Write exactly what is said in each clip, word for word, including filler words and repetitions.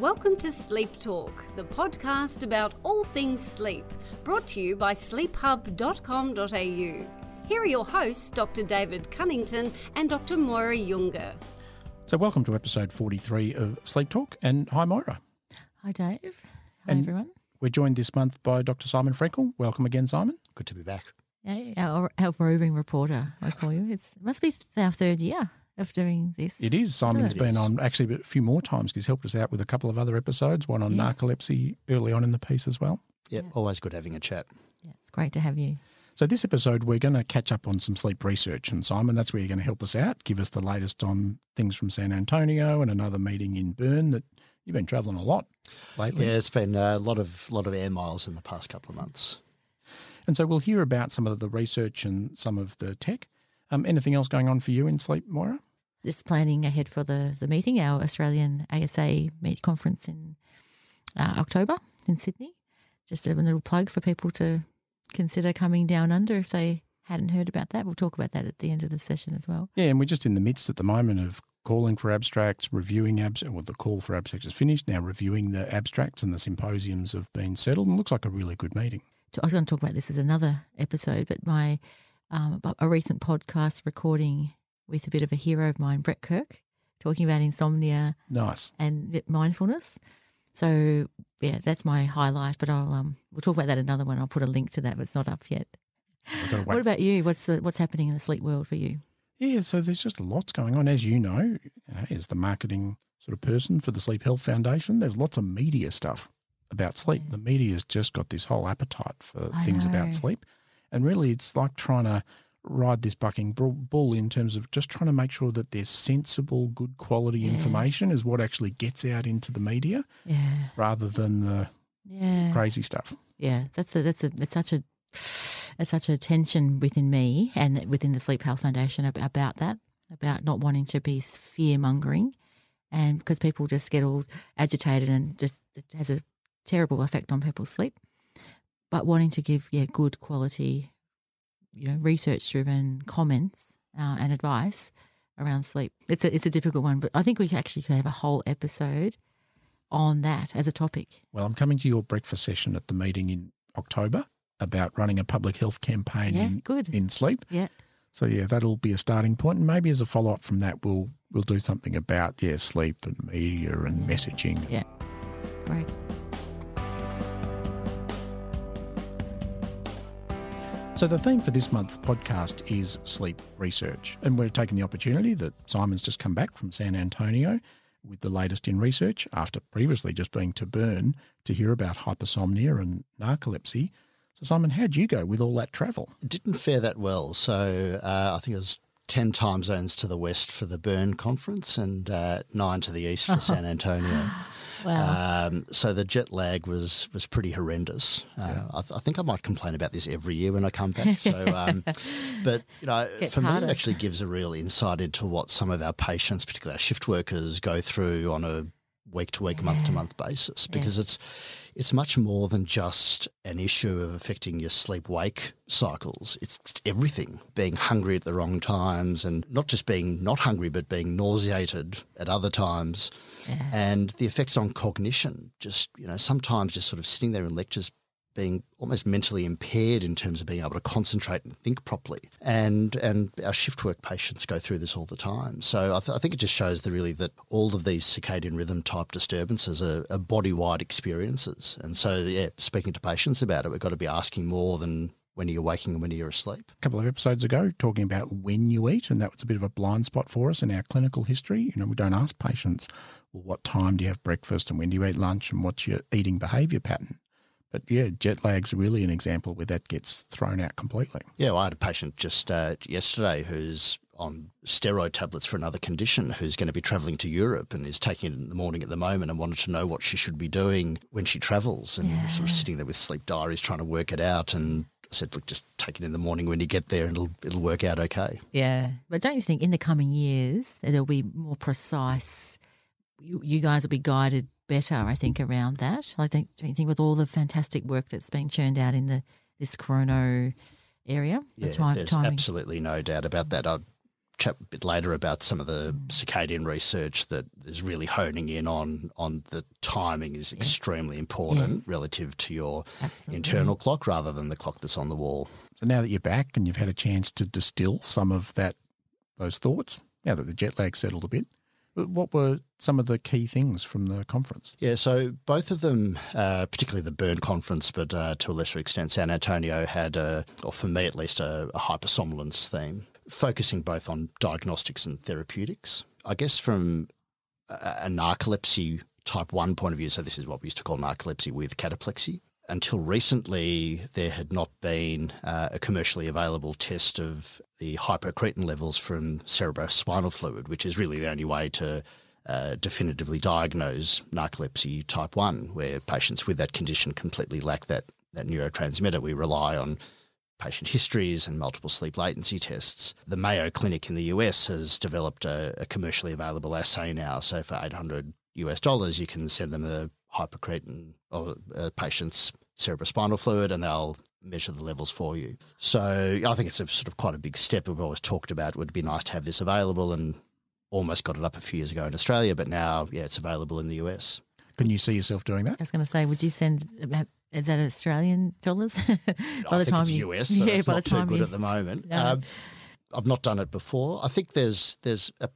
Welcome to Sleep Talk, the podcast about all things sleep, brought to you by sleep hub dot com dot a u. Here are your hosts, Doctor David Cunnington and Doctor Moira Junger. So welcome to episode forty-three of Sleep Talk, and hi Moira. Hi Dave. Hi and everyone. We're joined this month by Doctor Simon Frankel. Welcome again, Simon. Good to be back. Hey, our, our roving reporter, I call you. It's, it must be our third year of doing this. It is. Simon's it? been on actually a few more times. He's helped us out with a couple of other episodes, one on yes. narcolepsy early on in the piece as well. Yep, yeah, always good having a chat. Yeah, it's great to have you. So this episode we're going to catch up on some sleep research, and Simon, that's where you're going to help us out, give us the latest on things from San Antonio and another meeting in Bern that you've been travelling a lot lately. Yeah, it's been a lot of, lot of air miles in the past couple of months. And so we'll hear about some of the research and some of the tech. Um, anything else going on for you in sleep, Moira? Just planning ahead for the, the meeting, our Australian A S A meet conference in uh, October in Sydney. Just a little plug for people to consider coming down under if they hadn't heard about that. We'll talk about that at the end of the session as well. Yeah, and we're just in the midst at the moment of calling for abstracts, reviewing abstracts. Well, the call for abstracts is finished. Now reviewing the abstracts, and the symposiums have been settled, and looks like a really good meeting. I was going to talk about this as another episode, but my um, a recent podcast recording with a bit of a hero of mine, Brett Kirk, talking about insomnia nice. and mindfulness. So, yeah, that's my highlight, but I'll um, we'll talk about that another one. I'll put a link to that, but it's not up yet. What about you? What's the, what's happening in the sleep world for you? Yeah, so there's just lots going on. As you know, as the marketing sort of person for the Sleep Health Foundation, there's lots of media stuff about sleep. The media's just got this whole appetite for I things know. about sleep. And really it's like trying to ride this bucking bull in terms of just trying to make sure that there's sensible, good quality yes. information is what actually gets out into the media yeah. rather than the yeah. crazy stuff. Yeah, that's a, that's a, it's such a, it's such a tension within me and within the Sleep Health Foundation about that, about not wanting to be fear-mongering, and because people just get all agitated and just it has a terrible effect on people's sleep, but wanting to give yeah good quality, you know, research-driven comments uh, and advice around sleep. It's a it's a difficult one, but I think we actually could have a whole episode on that as a topic. Well, I'm coming to your breakfast session at the meeting in October about running a public health campaign yeah, in, good. in sleep. Yeah. So yeah, that'll be a starting point, and maybe as a follow-up from that, we'll we'll do something about yeah sleep and media and yeah. messaging. Yeah, great. So the theme for this month's podcast is sleep research, and we're taking the opportunity that Simon's just come back from San Antonio with the latest in research after previously just being to Bern to hear about hypersomnia and narcolepsy. So Simon, how'd you go with all that travel? Didn't fare that well. So uh, I think it was ten time zones to the west for the Bern conference and uh, nine to the east for San Antonio. Wow. Um, so the jet lag was was pretty horrendous. Uh, yeah. I, th- I think I might complain about this every year when I come back. So, um, but you know, for harder. me, it actually gives a real insight into what some of our patients, particularly our shift workers, go through on a week to week, month to month basis, because yeah. it's it's much more than just an issue of affecting your sleep wake cycles. It's everything: being hungry at the wrong times, and not just being not hungry, but being nauseated at other times, yeah. and the effects on cognition. Just you know, sometimes just sort of sitting there in lectures, being almost mentally impaired in terms of being able to concentrate and think properly. And and our shift work patients go through this all the time. So I, th- I think it just shows that really that all of these circadian rhythm type disturbances are, are body-wide experiences. And so, yeah, speaking to patients about it, we've got to be asking more than when you're waking and when you're asleep. A couple of episodes ago, talking about when you eat, and that was a bit of a blind spot for us in our clinical history. You know, we don't ask patients, well, what time do you have breakfast and when do you eat lunch and what's your eating behaviour pattern? But, yeah, jet lag's really an example where that gets thrown out completely. Yeah, well, I had a patient just uh, yesterday who's on steroid tablets for another condition who's going to be travelling to Europe and is taking it in the morning at the moment and wanted to know what she should be doing when she travels and yeah. sort of sitting there with sleep diaries trying to work it out, and I said, look, just take it in the morning when you get there and it'll, it'll work out okay. Yeah, but don't you think in the coming years there'll be more precise, you, you guys will be guided better, I think, around that. I think, I think with all the fantastic work that's being churned out in the this chrono area, yeah, the time, there's timing. Absolutely no doubt about that. I chat a bit later about some of the circadian research that is really honing in on on the timing is extremely important yes. relative to your Absolutely. Internal clock rather than the clock that's on the wall. So now that you're back and you've had a chance to distill some of that, those thoughts, now that the jet lag settled a bit, what were some of the key things from the conference? Yeah, so both of them, uh, particularly the Bern conference, but uh, to a lesser extent San Antonio had, a, or for me at least, a, a hypersomnolence theme, focusing both on diagnostics and therapeutics. I guess from a, a narcolepsy type one point of view, so this is what we used to call narcolepsy with cataplexy. Until recently, there had not been uh, a commercially available test of the hypocretin levels from cerebrospinal fluid, which is really the only way to uh, definitively diagnose narcolepsy type one, where patients with that condition completely lack that, that neurotransmitter. We rely on patient histories and multiple sleep latency tests. The Mayo Clinic in the U S has developed a, a commercially available assay now, so for eight hundred US dollars, you can send them a hypocretin or a patient's cerebrospinal fluid and they'll measure the levels for you. So I think it's a sort of quite a big step. We've always talked about it would be nice to have this available, and almost got it up a few years ago in Australia, but now, yeah, it's available in the U S. Can you see yourself doing that? I was going to say, would you send, is that Australian dollars? by I the think time it's you, U S, so yeah, it's by not the time too good you, at the moment. No. Um, I've not done it before. I think there's there's a,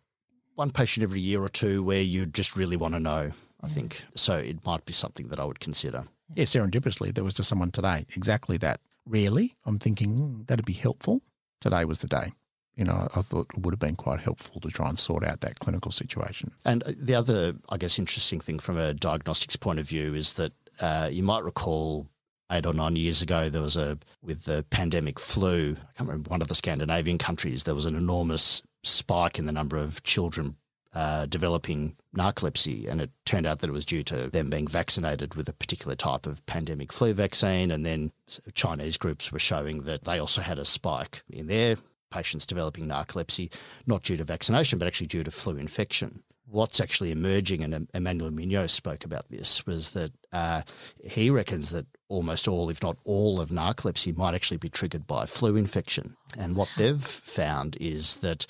one patient every year or two where you just really want to know, I think. So it might be something that I would consider. Yeah, serendipitously, there was just someone today, exactly that. Really, I'm thinking that'd be helpful. Today was the day. You know, I thought it would have been quite helpful to try and sort out that clinical situation. And the other, I guess, interesting thing from a diagnostics point of view is that uh, you might recall eight or nine years ago, there was a, with the pandemic flu, I can't remember, one of the Scandinavian countries, there was an enormous spike in the number of children Uh, developing narcolepsy, and it turned out that it was due to them being vaccinated with a particular type of pandemic flu vaccine, and then Chinese groups were showing that they also had a spike in their patients developing narcolepsy, not due to vaccination but actually due to flu infection. What's actually emerging, and Emmanuel Mignot spoke about this, was that uh, he reckons that almost all, if not all, of narcolepsy might actually be triggered by flu infection. And what they've found is that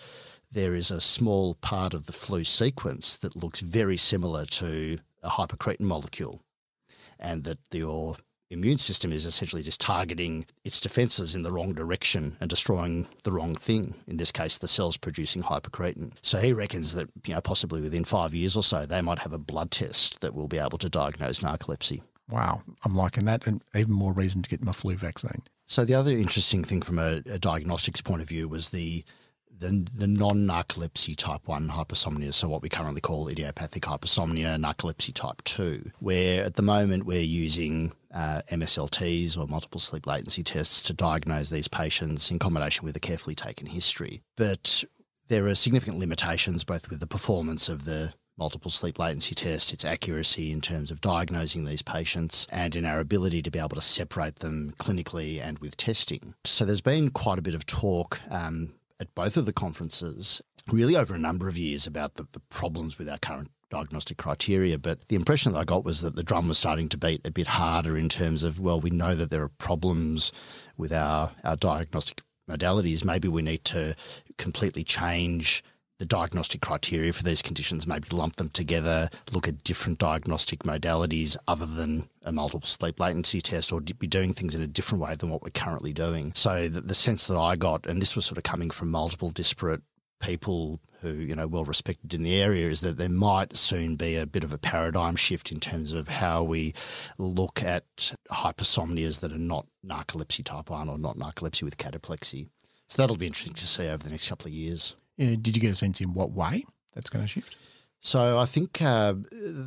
there is a small part of the flu sequence that looks very similar to a hypocretin molecule, and that your immune system is essentially just targeting its defences in the wrong direction and destroying the wrong thing, in this case the cells producing hypocretin. So he reckons that, you know, possibly within five years or so, they might have a blood test that will be able to diagnose narcolepsy. Wow, I'm liking that, and even more reason to get my flu vaccine. So the other interesting thing from a, a diagnostics point of view was the The, the non-narcolepsy type one hypersomnia, so what we currently call idiopathic hypersomnia, narcolepsy type two, where at the moment we're using uh, M S L Ts or multiple sleep latency tests to diagnose these patients in combination with a carefully taken history. But there are significant limitations both with the performance of the multiple sleep latency test, its accuracy in terms of diagnosing these patients, and in our ability to be able to separate them clinically and with testing. So there's been quite a bit of talk um, at both of the conferences, really over a number of years, about the, the problems with our current diagnostic criteria. But the impression that I got was that the drum was starting to beat a bit harder in terms of, well, we know that there are problems with our, our diagnostic modalities. Maybe we need to completely change the diagnostic criteria for these conditions, maybe lump them together, look at different diagnostic modalities other than a multiple sleep latency test, or be doing things in a different way than what we're currently doing. So the, the sense that I got, and this was sort of coming from multiple disparate people who, you know, well respected in the area, is that there might soon be a bit of a paradigm shift in terms of how we look at hypersomnias that are not narcolepsy type one or not narcolepsy with cataplexy. So that'll be interesting to see over the next couple of years. Did you get a sense in what way that's going to shift? So I think uh,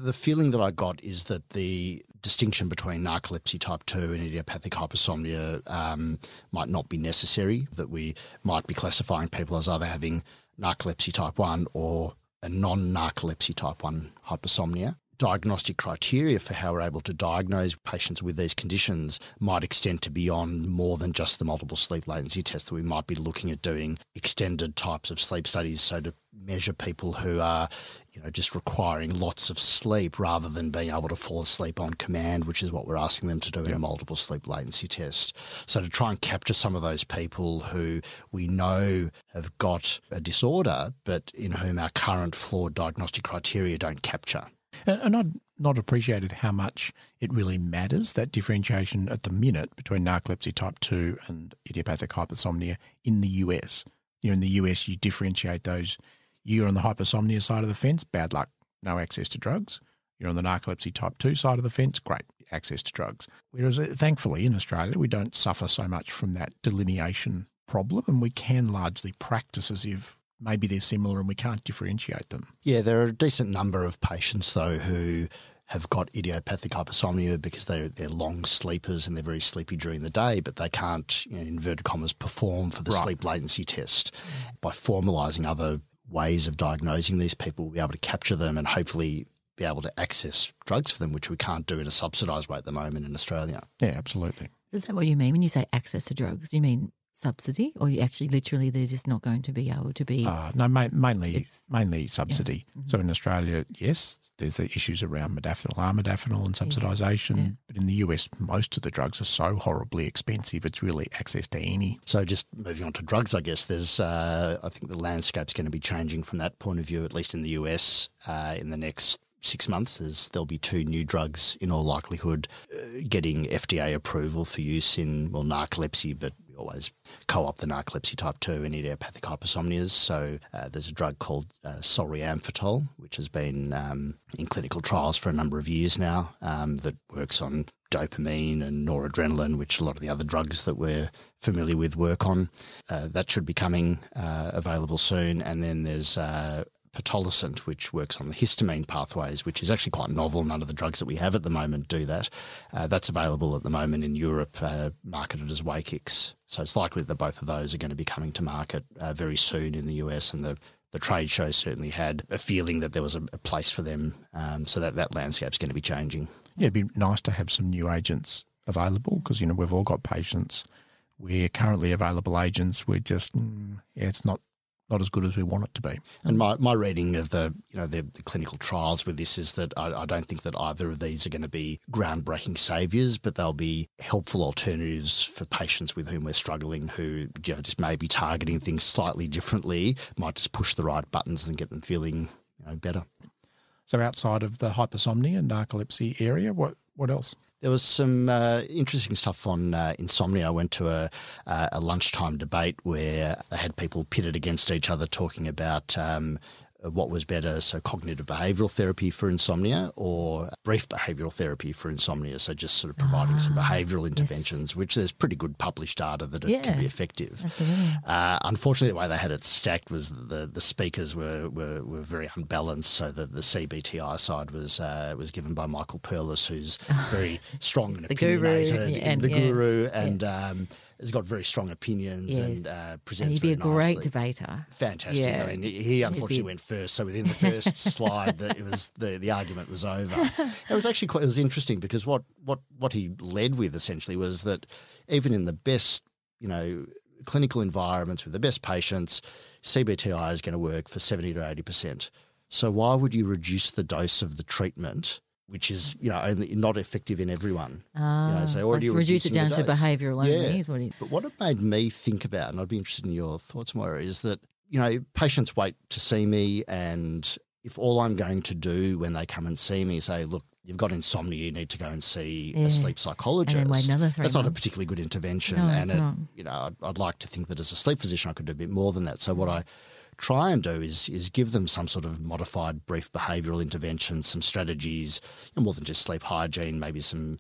the feeling that I got is that the distinction between narcolepsy type two and idiopathic hypersomnia um, might not be necessary, that we might be classifying people as either having narcolepsy type one or a non-narcolepsy type one hypersomnia. diagnostic criteria for how we're able to diagnose patients with these conditions might extend to beyond more than just the multiple sleep latency test, that we might be looking at doing extended types of sleep studies, so to measure people who are, you know, just requiring lots of sleep rather than being able to fall asleep on command, which is what we're asking them to do yeah. in a multiple sleep latency test. So to try and capture some of those people who we know have got a disorder, but in whom our current flawed diagnostic criteria don't capture. And I'd not appreciated how much it really matters, that differentiation at the minute between narcolepsy type two and idiopathic hypersomnia in the U S. You know, in the U S, you differentiate those. You're on the hypersomnia side of the fence, bad luck, no access to drugs. You're on the narcolepsy type two side of the fence, great, access to drugs. Whereas thankfully in Australia, we don't suffer so much from that delineation problem, and we can largely practice as if maybe they're similar and we can't differentiate them. Yeah, there are a decent number of patients though who have got idiopathic hypersomnia because they're, they're long sleepers and they're very sleepy during the day, but they can't, you know, in inverted commas, perform for the right. sleep latency test. By formalising other ways of diagnosing these people, we'll be able to capture them and hopefully be able to access drugs for them, which we can't do in a subsidised way at the moment in Australia. Yeah, absolutely. Is that what you mean when you say access to drugs? You mean subsidy, or you actually literally they're just not going to be able to be? Uh, no, ma mainly mainly subsidy. Yeah. Mm-hmm. So in Australia, yes, there's the issues around modafinil, armodafinil and subsidisation, yeah. yeah. but in the U S, most of the drugs are so horribly expensive, it's really access to any. So just moving on to drugs, I guess, there's uh, I think the landscape's going to be changing from that point of view, at least in the U S, uh, in the next six months, there's, there'll be two new drugs in all likelihood uh, getting F D A approval for use in, well, narcolepsy, but we always co-opt the narcolepsy type two and idiopathic hypersomnias. So uh, there's a drug called uh, Solriamfetol, which has been um, in clinical trials for a number of years now, um, that works on dopamine and noradrenaline, which a lot of the other drugs that we're familiar with work on. Uh, that should be coming uh, available soon. And then there's uh, Pitolisant, which works on the histamine pathways, which is actually quite novel. None of the drugs that we have at the moment do that. Uh, that's available at the moment in Europe, uh, marketed as WakeX. So it's likely that both of those are going to be coming to market uh, very soon in the U S, and the, the trade show certainly had a feeling that there was a, a place for them, um, so that, that landscape's going to be changing. Yeah, it'd be nice to have some new agents available, because, you know, we've all got patients where currently available agents, we're just, mm, yeah, it's not, not as good as we want it to be. And my, my reading of the, you know, the, the clinical trials with this is that I, I don't think that either of these are going to be groundbreaking saviours, but they'll be helpful alternatives for patients with whom we're struggling, who, you know, just may be targeting things slightly differently, might just push the right buttons and get them feeling, you know, better. So outside of the hypersomnia and narcolepsy area, what, what else? There was some uh, interesting stuff on uh, insomnia. I went to a, uh, a lunchtime debate where I had people pitted against each other talking about um, what was better, so cognitive behavioural therapy for insomnia or brief behavioural therapy for insomnia, so just sort of providing ah, some behavioural interventions, yes. which there's pretty good published data that it yeah, can be effective. Absolutely. Uh, unfortunately, the way they had it stacked was the, the speakers were, were, were very unbalanced, so the, the C B T I side was uh, was given by Michael Perlis, who's very strong and opinionated, guru, yeah, and the yeah, guru, and... Yeah. Um, has got very strong opinions, yes. and uh, presents and he'd be a nicely. Great debater. Fantastic. Yeah. I mean, he unfortunately be... went first, so within the first slide, the, it was the, the argument was over. It was actually quite it was interesting, because what, what, what he led with essentially was that even in the best, you know, clinical environments with the best patients, C B T I is going to work for seventy to eighty percent. So why would you reduce the dose of the treatment, which is, you know, only not effective in everyone? Ah, you know, so already like reduce it down to behavioural only yeah. is what it is. But what it made me think about, and I'd be interested in your thoughts, Moira, is that, you know, patients wait to see me, and if all I'm going to do when they come and see me is say, look, you've got insomnia, you need to go and see yeah. a sleep psychologist. And wait another three That's months. Not a particularly good intervention. No, and, it's it, not. You know, I'd, I'd like to think that as a sleep physician I could do a bit more than that. So what I try and do is is give them some sort of modified brief behavioural intervention, some strategies, and more than just sleep hygiene, maybe some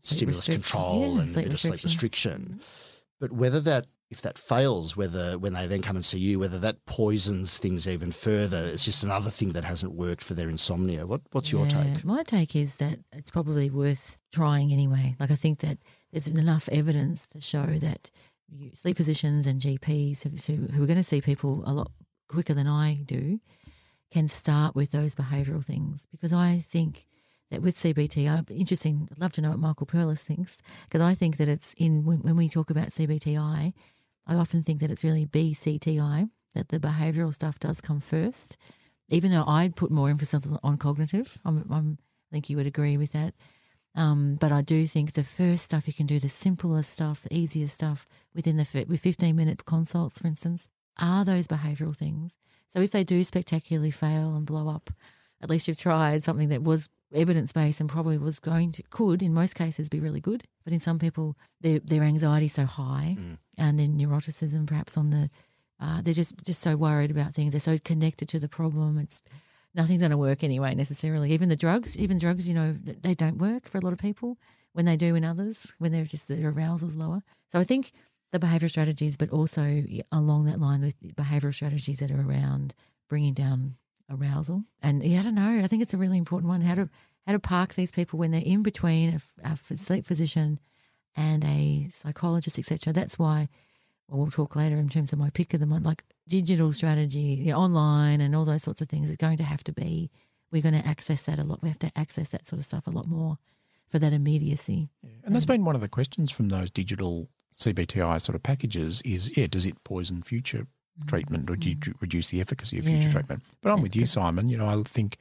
sleep stimulus control yeah, and a bit of sleep restriction. Mm-hmm. But whether that, if that fails, whether when they then come and see you, whether that poisons things even further, it's just another thing that hasn't worked for their insomnia. What, what's your yeah, take? My take is that it's probably worth trying anyway. Like, I think that there's enough evidence to show that you, sleep physicians and G Ps who, who are going to see people a lot quicker than I do, can start with those behavioural things, because I think with C B T, I'm interesting. I'd love to know what Michael Perlis thinks, because I think that it's in when, when we talk about C B T I, I often think that it's really B C T I, that the behavioural stuff does come first, even though I'd put more emphasis on cognitive. I'm, I'm, I think you would agree with that. Um, but I do think the first stuff you can do, the simplest stuff, the easiest stuff within the with fifteen minute consults, for instance, are those behavioural things. So if they do spectacularly fail and blow up, at least you've tried something that was evidence-based and probably was going to, could in most cases be really good. But in some people, their, their anxiety is so high mm. and their neuroticism perhaps on the, uh, they're just, just so worried about things. They're so connected to the problem. It's nothing's going to work anyway necessarily. Even the drugs, even drugs, you know, they don't work for a lot of people when they do in others, when they're just, their arousal's lower. So I think the behavioural strategies, but also along that line with behavioural strategies that are around bringing down arousal. And yeah, I don't know, I think it's a really important one, how to how to park these people when they're in between a, a sleep physician and a psychologist, et cetera. That's why, well, we'll talk later in terms of my pick of the month, like digital strategy, you know, online and all those sorts of things is going to have to be, we're going to access that a lot. We have to access that sort of stuff a lot more for that immediacy. Yeah. And um, that's been one of the questions from those digital C B T I sort of packages is, yeah, does it poison future treatment or do you reduce the efficacy of future yeah. treatment? But I'm That's with you, good. Simon. You know, I think,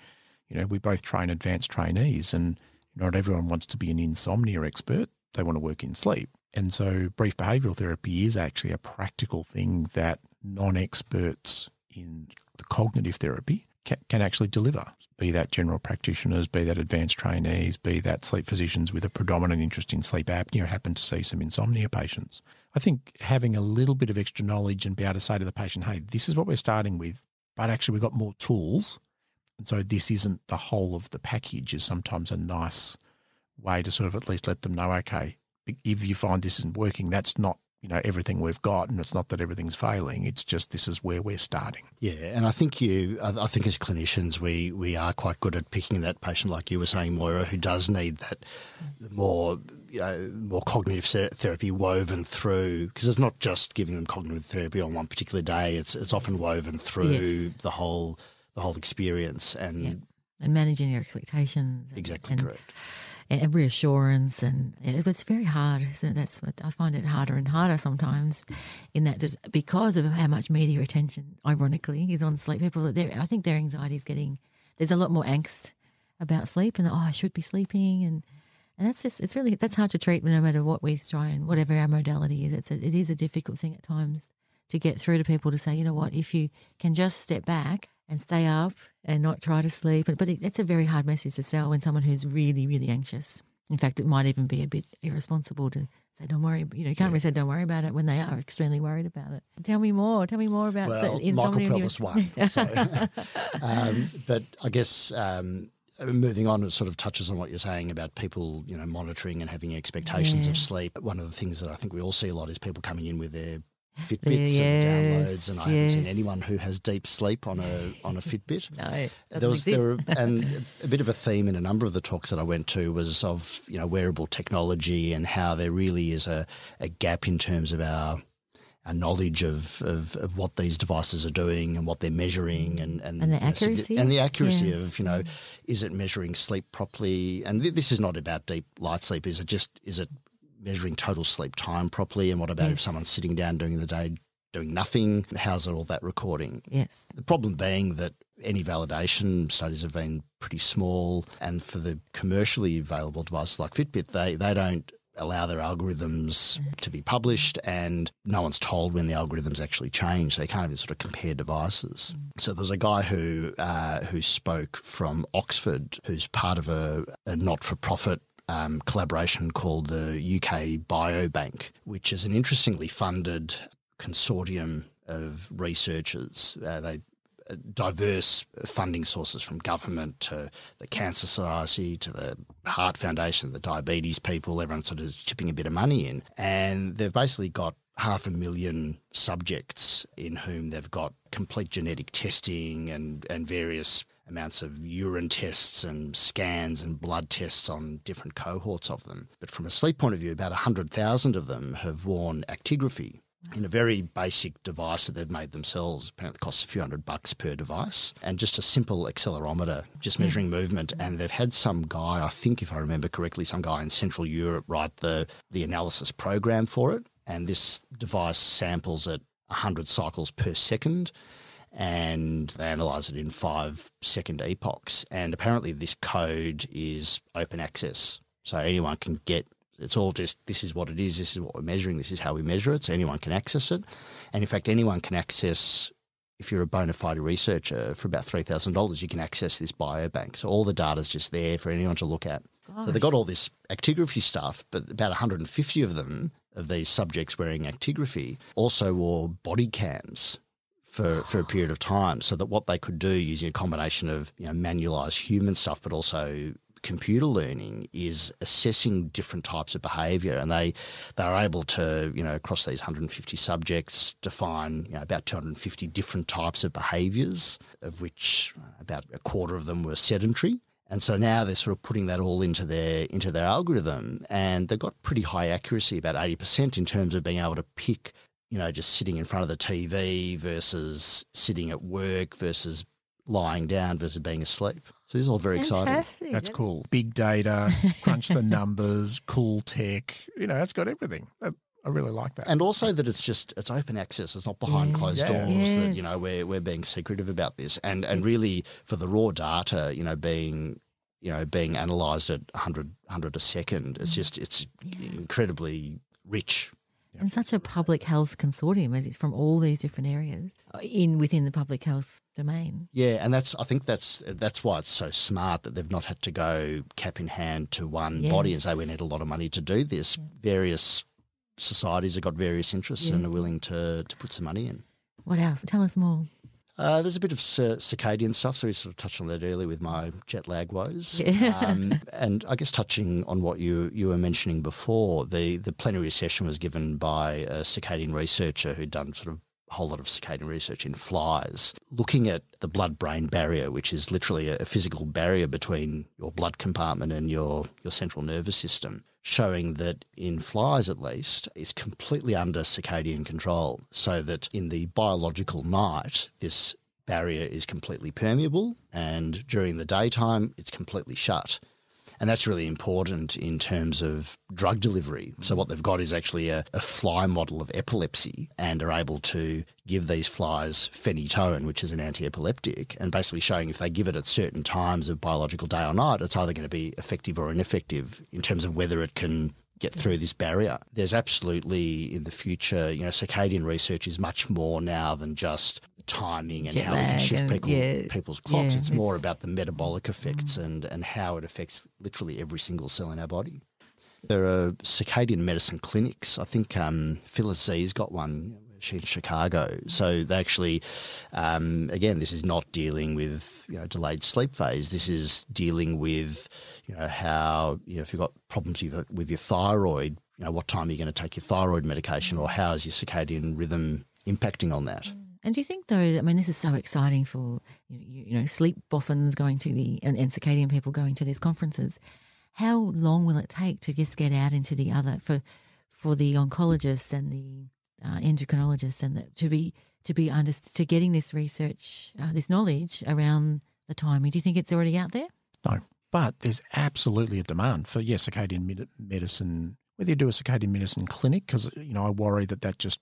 you know, we both train advanced trainees and not everyone wants to be an insomnia expert. They want to work in sleep. And so brief behavioural therapy is actually a practical thing that non-experts in the cognitive therapy can, can actually deliver, be that general practitioners, be that advanced trainees, be that sleep physicians with a predominant interest in sleep apnea happen to see some insomnia patients. I think having a little bit of extra knowledge and be able to say to the patient, hey, this is what we're starting with, but actually we've got more tools. And so this isn't the whole of the package is sometimes a nice way to sort of at least let them know, okay, if you find this isn't working, that's not, you know, everything we've got, and it's not that everything's failing. It's just this is where we're starting. Yeah, and I think you, I think as clinicians, we we are quite good at picking that patient, like you were saying, Moira, who does need that more, you know, more cognitive therapy woven through, because it's not just giving them cognitive therapy on one particular day. It's it's often woven through yes. the whole the whole experience and yeah. and managing your expectations. And, exactly and, correct. And reassurance, and it's very hard, isn't it? That's what I find it harder and harder sometimes, in that just because of how much media attention, ironically, is on sleep. People, I think their anxiety is getting. There's a lot more angst about sleep, and oh, I should be sleeping, and and that's just it's really that's hard to treat no matter what we try and whatever our modality is. It's a, it is a difficult thing at times to get through to people to say, you know what, if you can just step back and stay up and not try to sleep. But it's a very hard message to sell when someone who's really, really anxious. In fact, it might even be a bit irresponsible to say, don't worry. You know, you can't yeah. really say, don't worry about it when they are extremely worried about it. Tell me more. Tell me more about well, the insomnia. Michael Perlis won. So. um, but I guess um, moving on, it sort of touches on what you're saying about people, you know, monitoring and having expectations yeah. of sleep. One of the things that I think we all see a lot is people coming in with their Fitbits yes, and downloads, and I haven't yes. seen anyone who has deep sleep on a on a Fitbit. No, there was there were, and a bit of a theme in a number of the talks that I went to was of you know wearable technology and how there really is a, a gap in terms of our our knowledge of, of of what these devices are doing and what they're measuring and and, and the accuracy and the accuracy yeah. of you know is it measuring sleep properly? And th this is not about deep light sleep. Is it just is it measuring total sleep time properly, and what about yes. if someone's sitting down during the day doing nothing? How's all that recording? Yes. The problem being that any validation studies have been pretty small, and for the commercially available devices like Fitbit, they, they don't allow their algorithms to be published, and no one's told when the algorithms actually change. So you can't even sort of compare devices. So there's a guy who, uh, who spoke from Oxford who's part of a, a not-for-profit Um, collaboration called the U K Biobank, which is an interestingly funded consortium of researchers. Uh, they uh, diverse funding sources from government to the Cancer Society to the Heart Foundation, the diabetes people, everyone sort of chipping a bit of money in. And they've basically got half a million subjects in whom they've got complete genetic testing and, and various amounts of urine tests and scans and blood tests on different cohorts of them. But from a sleep point of view, about one hundred thousand of them have worn actigraphy, in a very basic device that they've made themselves. Apparently it costs a few hundred bucks per device, and just a simple accelerometer, just measuring movement. And they've had some guy, I think if I remember correctly, some guy in Central Europe write the, the analysis program for it. And this device samples at one hundred cycles per second, and they analyse it in five-second epochs. And apparently this code is open access, so anyone can get it's all just this is what it is, this is what we're measuring, this is how we measure it, so anyone can access it. And in fact, anyone can access, if you're a bona fide researcher, for about three thousand dollars, you can access this biobank. So all the data's just there for anyone to look at. Gosh. So they've got all this actigraphy stuff, but about one hundred fifty of them, of these subjects wearing actigraphy, also wore body cams for, for a period of time, so that what they could do using a combination of, you know, manualised human stuff but also computer learning is assessing different types of behaviour. And they they are able to, you know, across these one hundred fifty subjects, define, you know, about two hundred fifty different types of behaviours, of which about a quarter of them were sedentary. And so now they're sort of putting that all into their into their algorithm, and they've got pretty high accuracy, about eighty percent, in terms of being able to pick, you know, just sitting in front of the T V versus sitting at work versus lying down versus being asleep. So this is all very Fantastic. exciting. That's cool. Big data, crunch the numbers, cool tech. You know, it's got everything. I really like that. And also that it's just, it's open access. It's not behind yeah, closed yeah. doors yes. that, you know, we're, we're being secretive about this. And and really for the raw data, you know, being, you know, being analysed at one hundred, one hundred a second, it's just, it's yeah. incredibly rich. Yeah. And such a public health consortium, as it's from all these different areas in within the public health domain. Yeah, and that's I think that's that's why it's so smart that they've not had to go cap in hand to one yes. body and say we need a lot of money to do this. Yeah. Various societies have got various interests yeah. and are willing to, to put some money in. What else? Tell us more. Uh, there's a bit of circadian stuff, so we sort of touched on that earlier with my jet lag woes. Yeah. Um, and I guess touching on what you, you were mentioning before, the, the plenary session was given by a circadian researcher who'd done sort of a whole lot of circadian research in flies, looking at the blood-brain barrier, which is literally a, a physical barrier between your blood compartment and your, your central nervous system, showing that in flies at least is completely under circadian control, so that in the biological night this barrier is completely permeable and during the daytime it's completely shut. And that's really important in terms of drug delivery. So what they've got is actually a, a fly model of epilepsy, and are able to give these flies phenytoin, which is an anti-epileptic, and basically showing if they give it at certain times of biological day or night, it's either going to be effective or ineffective in terms of whether it can get through this barrier. There's absolutely in the future, you know, circadian research is much more now than just timing and Jet how we can shift people, yeah, people's clocks. Yeah, it's, it's more about the metabolic effects mm. and, and how it affects literally every single cell in our body. There are circadian medicine clinics. I think um, Phyllis Z's got one. She's in Chicago. So they actually, um, again, this is not dealing with, you know, delayed sleep phase. This is dealing with, you know, how, you know, if you've got problems with your thyroid, you know, what time are you going to take your thyroid medication, or how is your circadian rhythm impacting on that? And do you think, though, I mean, this is so exciting for, you know, sleep boffins going to the, and, and circadian people going to these conferences. How long will it take to just get out into the other, for for the oncologists and the uh, endocrinologists, and the, to be to be under, to getting this research, uh, this knowledge around the timing? Do you think it's already out there? No, but there's absolutely a demand for, yes, yeah, circadian med medicine, whether you do a circadian medicine clinic, because, you know, I worry that that just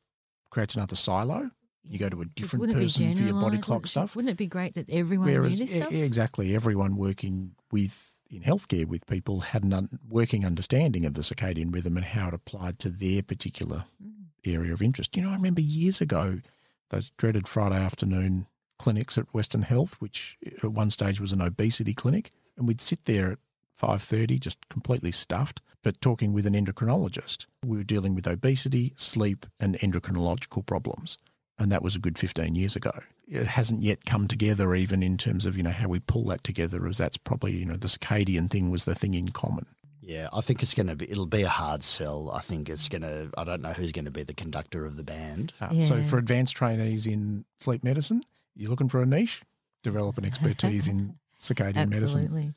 creates another silo. You go to a different person for your body clock stuff. Wouldn't it be great that everyone Whereas, knew this stuff? Exactly. Everyone working with in healthcare with people had an un working understanding of the circadian rhythm and how it applied to their particular mm. area of interest. You know, I remember years ago, those dreaded Friday afternoon clinics at Western Health, which at one stage was an obesity clinic, and we'd sit there at five thirty, just completely stuffed, but talking with an endocrinologist. We were dealing with obesity, sleep, and endocrinological problems. And that was a good fifteen years ago. It hasn't yet come together, even in terms of, you know, how we pull that together, as that's probably, you know, the circadian thing was the thing in common. Yeah, I think it's going to be, it'll be a hard sell. I think it's going to, I don't know who's going to be the conductor of the band. Uh, yeah. So for advanced trainees in sleep medicine, you're looking for a niche, develop an expertise in circadian Absolutely. medicine. Absolutely.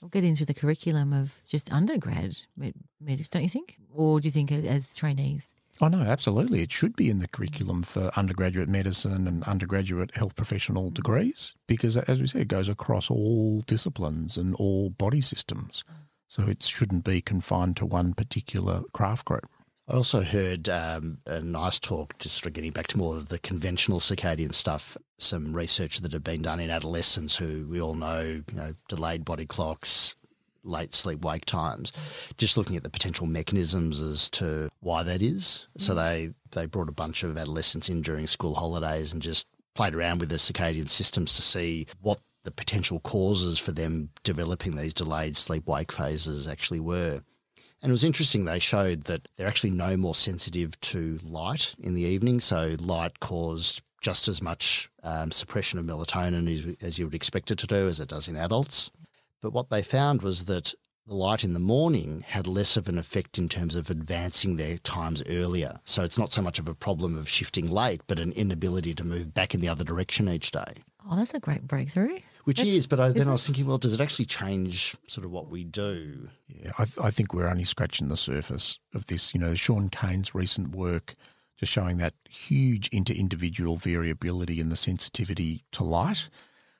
We'll get into the curriculum of just undergrad med medics, don't you think? Or do you think as trainees? Oh, no, absolutely. It should be in the curriculum for undergraduate medicine and undergraduate health professional degrees because, as we said, it goes across all disciplines and all body systems. So it shouldn't be confined to one particular craft group. I also heard um, a nice talk, just sort of getting back to more of the conventional circadian stuff, some research that had been done in adolescents who we all know, you know, delayed body clocks, late sleep-wake times, just looking at the potential mechanisms as to why that is. Mm. So they, they brought a bunch of adolescents in during school holidays and just played around with the circadian systems to see what the potential causes for them developing these delayed sleep-wake phases actually were. And it was interesting, they showed that they're actually no more sensitive to light in the evening. So light caused just as much um, suppression of melatonin as, as you would expect it to do as it does in adults. But what they found was that the light in the morning had less of an effect in terms of advancing their times earlier. So it's not so much of a problem of shifting late, but an inability to move back in the other direction each day. Oh, that's a great breakthrough. Which that's, is, but I, then I was thinking, well, does it actually change sort of what we do? Yeah, I, th I think we're only scratching the surface of this. You know, Sean Kane's recent work just showing that huge inter-individual variability in the sensitivity to light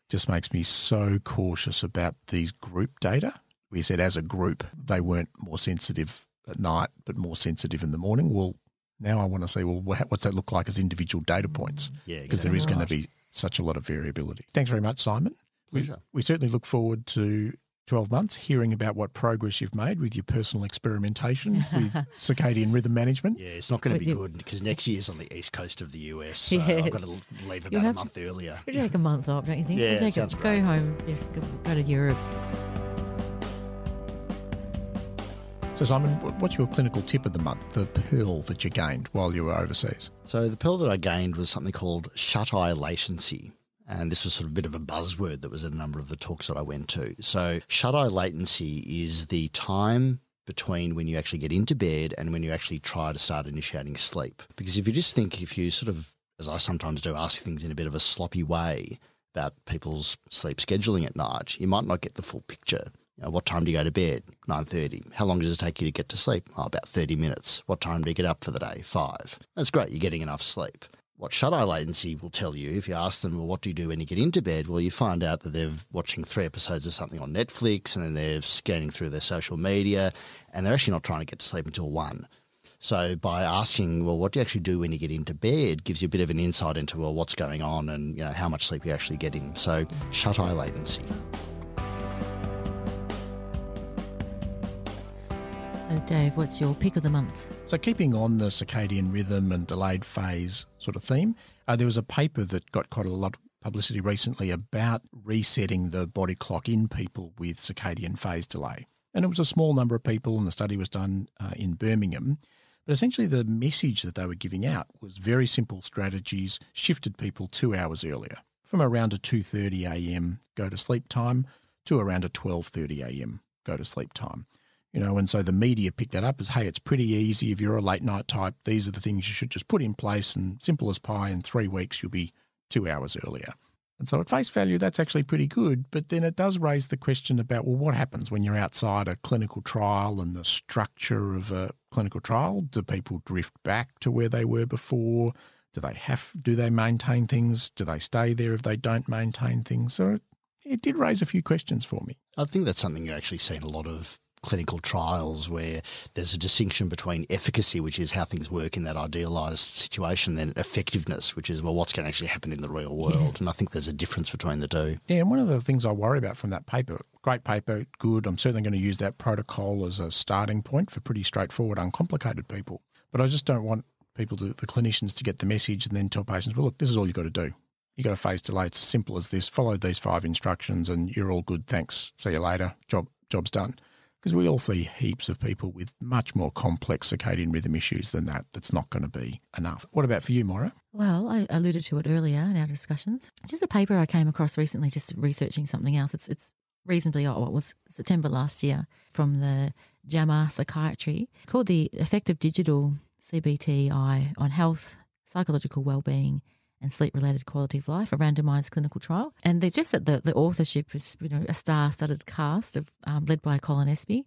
just makes me so cautious about these group data. We said as a group, they weren't more sensitive at night, but more sensitive in the morning. Well, now I want to say, well, what's that look like as individual data points? Yeah, because exactly there is right. going to be such a lot of variability. Thanks very much, Simon. Pleasure. We, we certainly look forward to twelve months hearing about what progress you've made with your personal experimentation with circadian rhythm management. Yeah, it's not going to be good because next year's on the east coast of the U S, so yes. I've got to leave about a month to, earlier. We'll take a month off, don't you think? Yeah, we'll take sounds a, great. Go home, yes, go, go to Europe. So Simon, what's your clinical tip of the month, the pearl that you gained while you were overseas? So the pearl that I gained was something called shut-eye latency. And this was sort of a bit of a buzzword that was in a number of the talks that I went to. So shut-eye latency is the time between when you actually get into bed and when you actually try to start initiating sleep. Because if you just think, if you sort of, as I sometimes do, ask things in a bit of a sloppy way about people's sleep scheduling at night, you might not get the full picture. You know, what time do you go to bed? nine thirty. How long does it take you to get to sleep? Oh, about thirty minutes. What time do you get up for the day? five. That's great. You're getting enough sleep. What shut-eye latency will tell you, if you ask them, well, what do you do when you get into bed? Well, you find out that they're watching three episodes of something on Netflix and then they're scanning through their social media and they're actually not trying to get to sleep until one. So by asking, well, what do you actually do when you get into bed gives you a bit of an insight into, well, what's going on and, you know, how much sleep you're actually getting. So shut-eye latency. So Dave, what's your pick of the month? So keeping on the circadian rhythm and delayed phase sort of theme, uh, there was a paper that got quite a lot of publicity recently about resetting the body clock in people with circadian phase delay. And it was a small number of people and the study was done uh, in Birmingham. But essentially the message that they were giving out was very simple strategies, shifted people two hours earlier, from around a two thirty a m go to sleep time to around a twelve thirty a m go to sleep time. You know, and so the media picked that up as, hey, it's pretty easy. If you're a late night type, these are the things you should just put in place and simple as pie, in three weeks you'll be two hours earlier. And so at face value, that's actually pretty good. But then it does raise the question about, well, what happens when you're outside a clinical trial and the structure of a clinical trial? Do people drift back to where they were before? Do they have, do they maintain things? Do they stay there if they don't maintain things? So it, it did raise a few questions for me. I think that's something you're actually seeing a lot of clinical trials where there's a distinction between efficacy, which is how things work in that idealised situation, and effectiveness, which is, well, what's going to actually happen in the real world. Yeah. And I think there's a difference between the two. Yeah, and one of the things I worry about from that paper, great paper, good, I'm certainly going to use that protocol as a starting point for pretty straightforward, uncomplicated people. But I just don't want people, to, the clinicians, to get the message and then tell patients, well, look, this is all you've got to do. You've got a phase delay. It's as simple as this. Follow these five instructions and you're all good. Thanks. See you later. Job, job's done. Because we all see heaps of people with much more complex circadian rhythm issues than that. That's not going to be enough. What about for you, Moira? Well, I alluded to it earlier in our discussions. Just a paper I came across recently just researching something else. It's, it's reasonably old. What was September last year from the JAMA Psychiatry called The Effect of Digital C B T I on Health, Psychological Wellbeing and sleep-related quality of life, a randomised clinical trial. And they're just that the, the authorship is, you know, a star-studded cast of um, led by Colin Espie.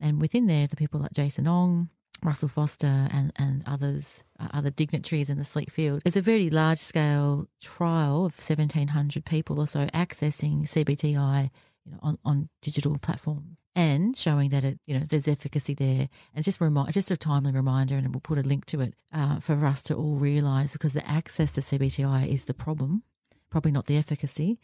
And within there, the people like Jason Ong, Russell Foster and, and others, uh, other dignitaries in the sleep field. It's a very large-scale trial of seventeen hundred people or so accessing C B T I, you know, on, on digital platforms, and showing that it, you know, there's efficacy there. And just remind, just a timely reminder, and we'll put a link to it uh, for us to all realise, because the access to C B T I is the problem, probably not the efficacy.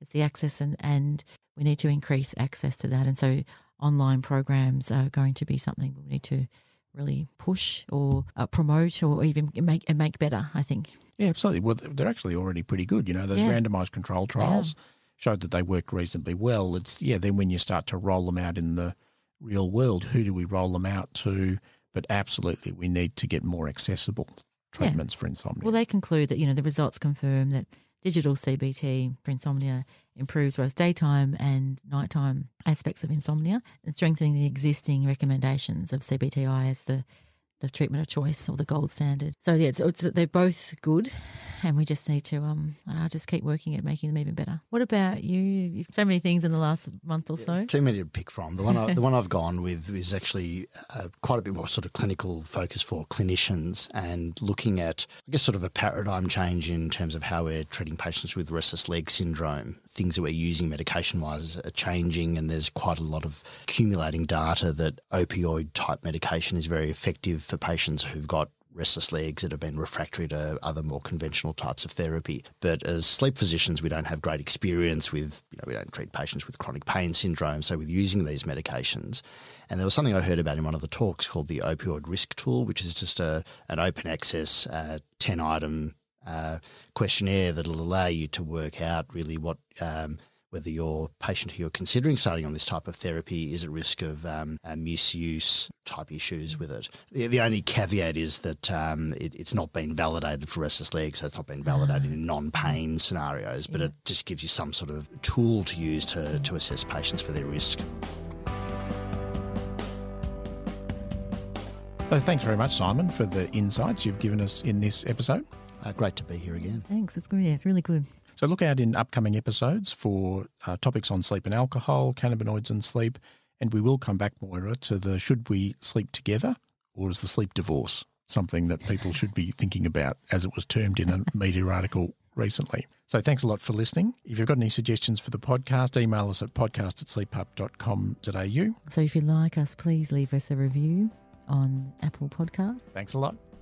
It's the access, and, and we need to increase access to that. And so online programs are going to be something we need to really push or uh, promote or even make and make better, I think. Yeah, absolutely. Well, they're actually already pretty good. You know, those yeah. randomised control trials yeah. showed that they worked reasonably well. It's, yeah, then when you start to roll them out in the real world, who do we roll them out to? But absolutely, we need to get more accessible treatments yeah. for insomnia. Well, they conclude that, you know, the results confirm that digital C B T for insomnia improves both daytime and nighttime aspects of insomnia, and strengthening the existing recommendations of C B T I as the, the treatment of choice or the gold standard. So, yeah, it's, it's, they're both good, and we just need to um uh, just keep working at making them even better. What about you? So many things in the last month or yeah, so. Too many to pick from. The one, I, the one I've gone with is actually uh, quite a bit more sort of clinical focus for clinicians, and looking at, I guess, sort of a paradigm change in terms of how we're treating patients with restless leg syndrome. Things that we're using medication-wise are changing, and there's quite a lot of accumulating data that opioid-type medication is very effective for patients who've got restless legs that have been refractory to other more conventional types of therapy. But as sleep physicians, we don't have great experience with, you know, we don't treat patients with chronic pain syndrome, so with using these medications. And there was something I heard about in one of the talks called the Opioid Risk Tool, which is just a an open access uh, ten-item uh, questionnaire that'll allow you to work out really what um, whether your patient who you're considering starting on this type of therapy is at risk of um, misuse type issues with it. The, the only caveat is that um, it, it's not been validated for restless legs, so it's not been validated in non-pain scenarios, but yeah. it just gives you some sort of tool to use to, to assess patients for their risk. So thanks very much, Simon, for the insights you've given us in this episode. Uh, great to be here again. Thanks, it's good. Yeah, it's really good. So look out in upcoming episodes for uh, topics on sleep and alcohol, cannabinoids and sleep, and we will come back, Moira, to the should we sleep together or is the sleep divorce something that people should be thinking about, as it was termed in a media article recently. So thanks a lot for listening. If you've got any suggestions for the podcast, email us at podcast at sleep hub dot com dot a u. So if you like us, please leave us a review on Apple Podcasts. Thanks a lot.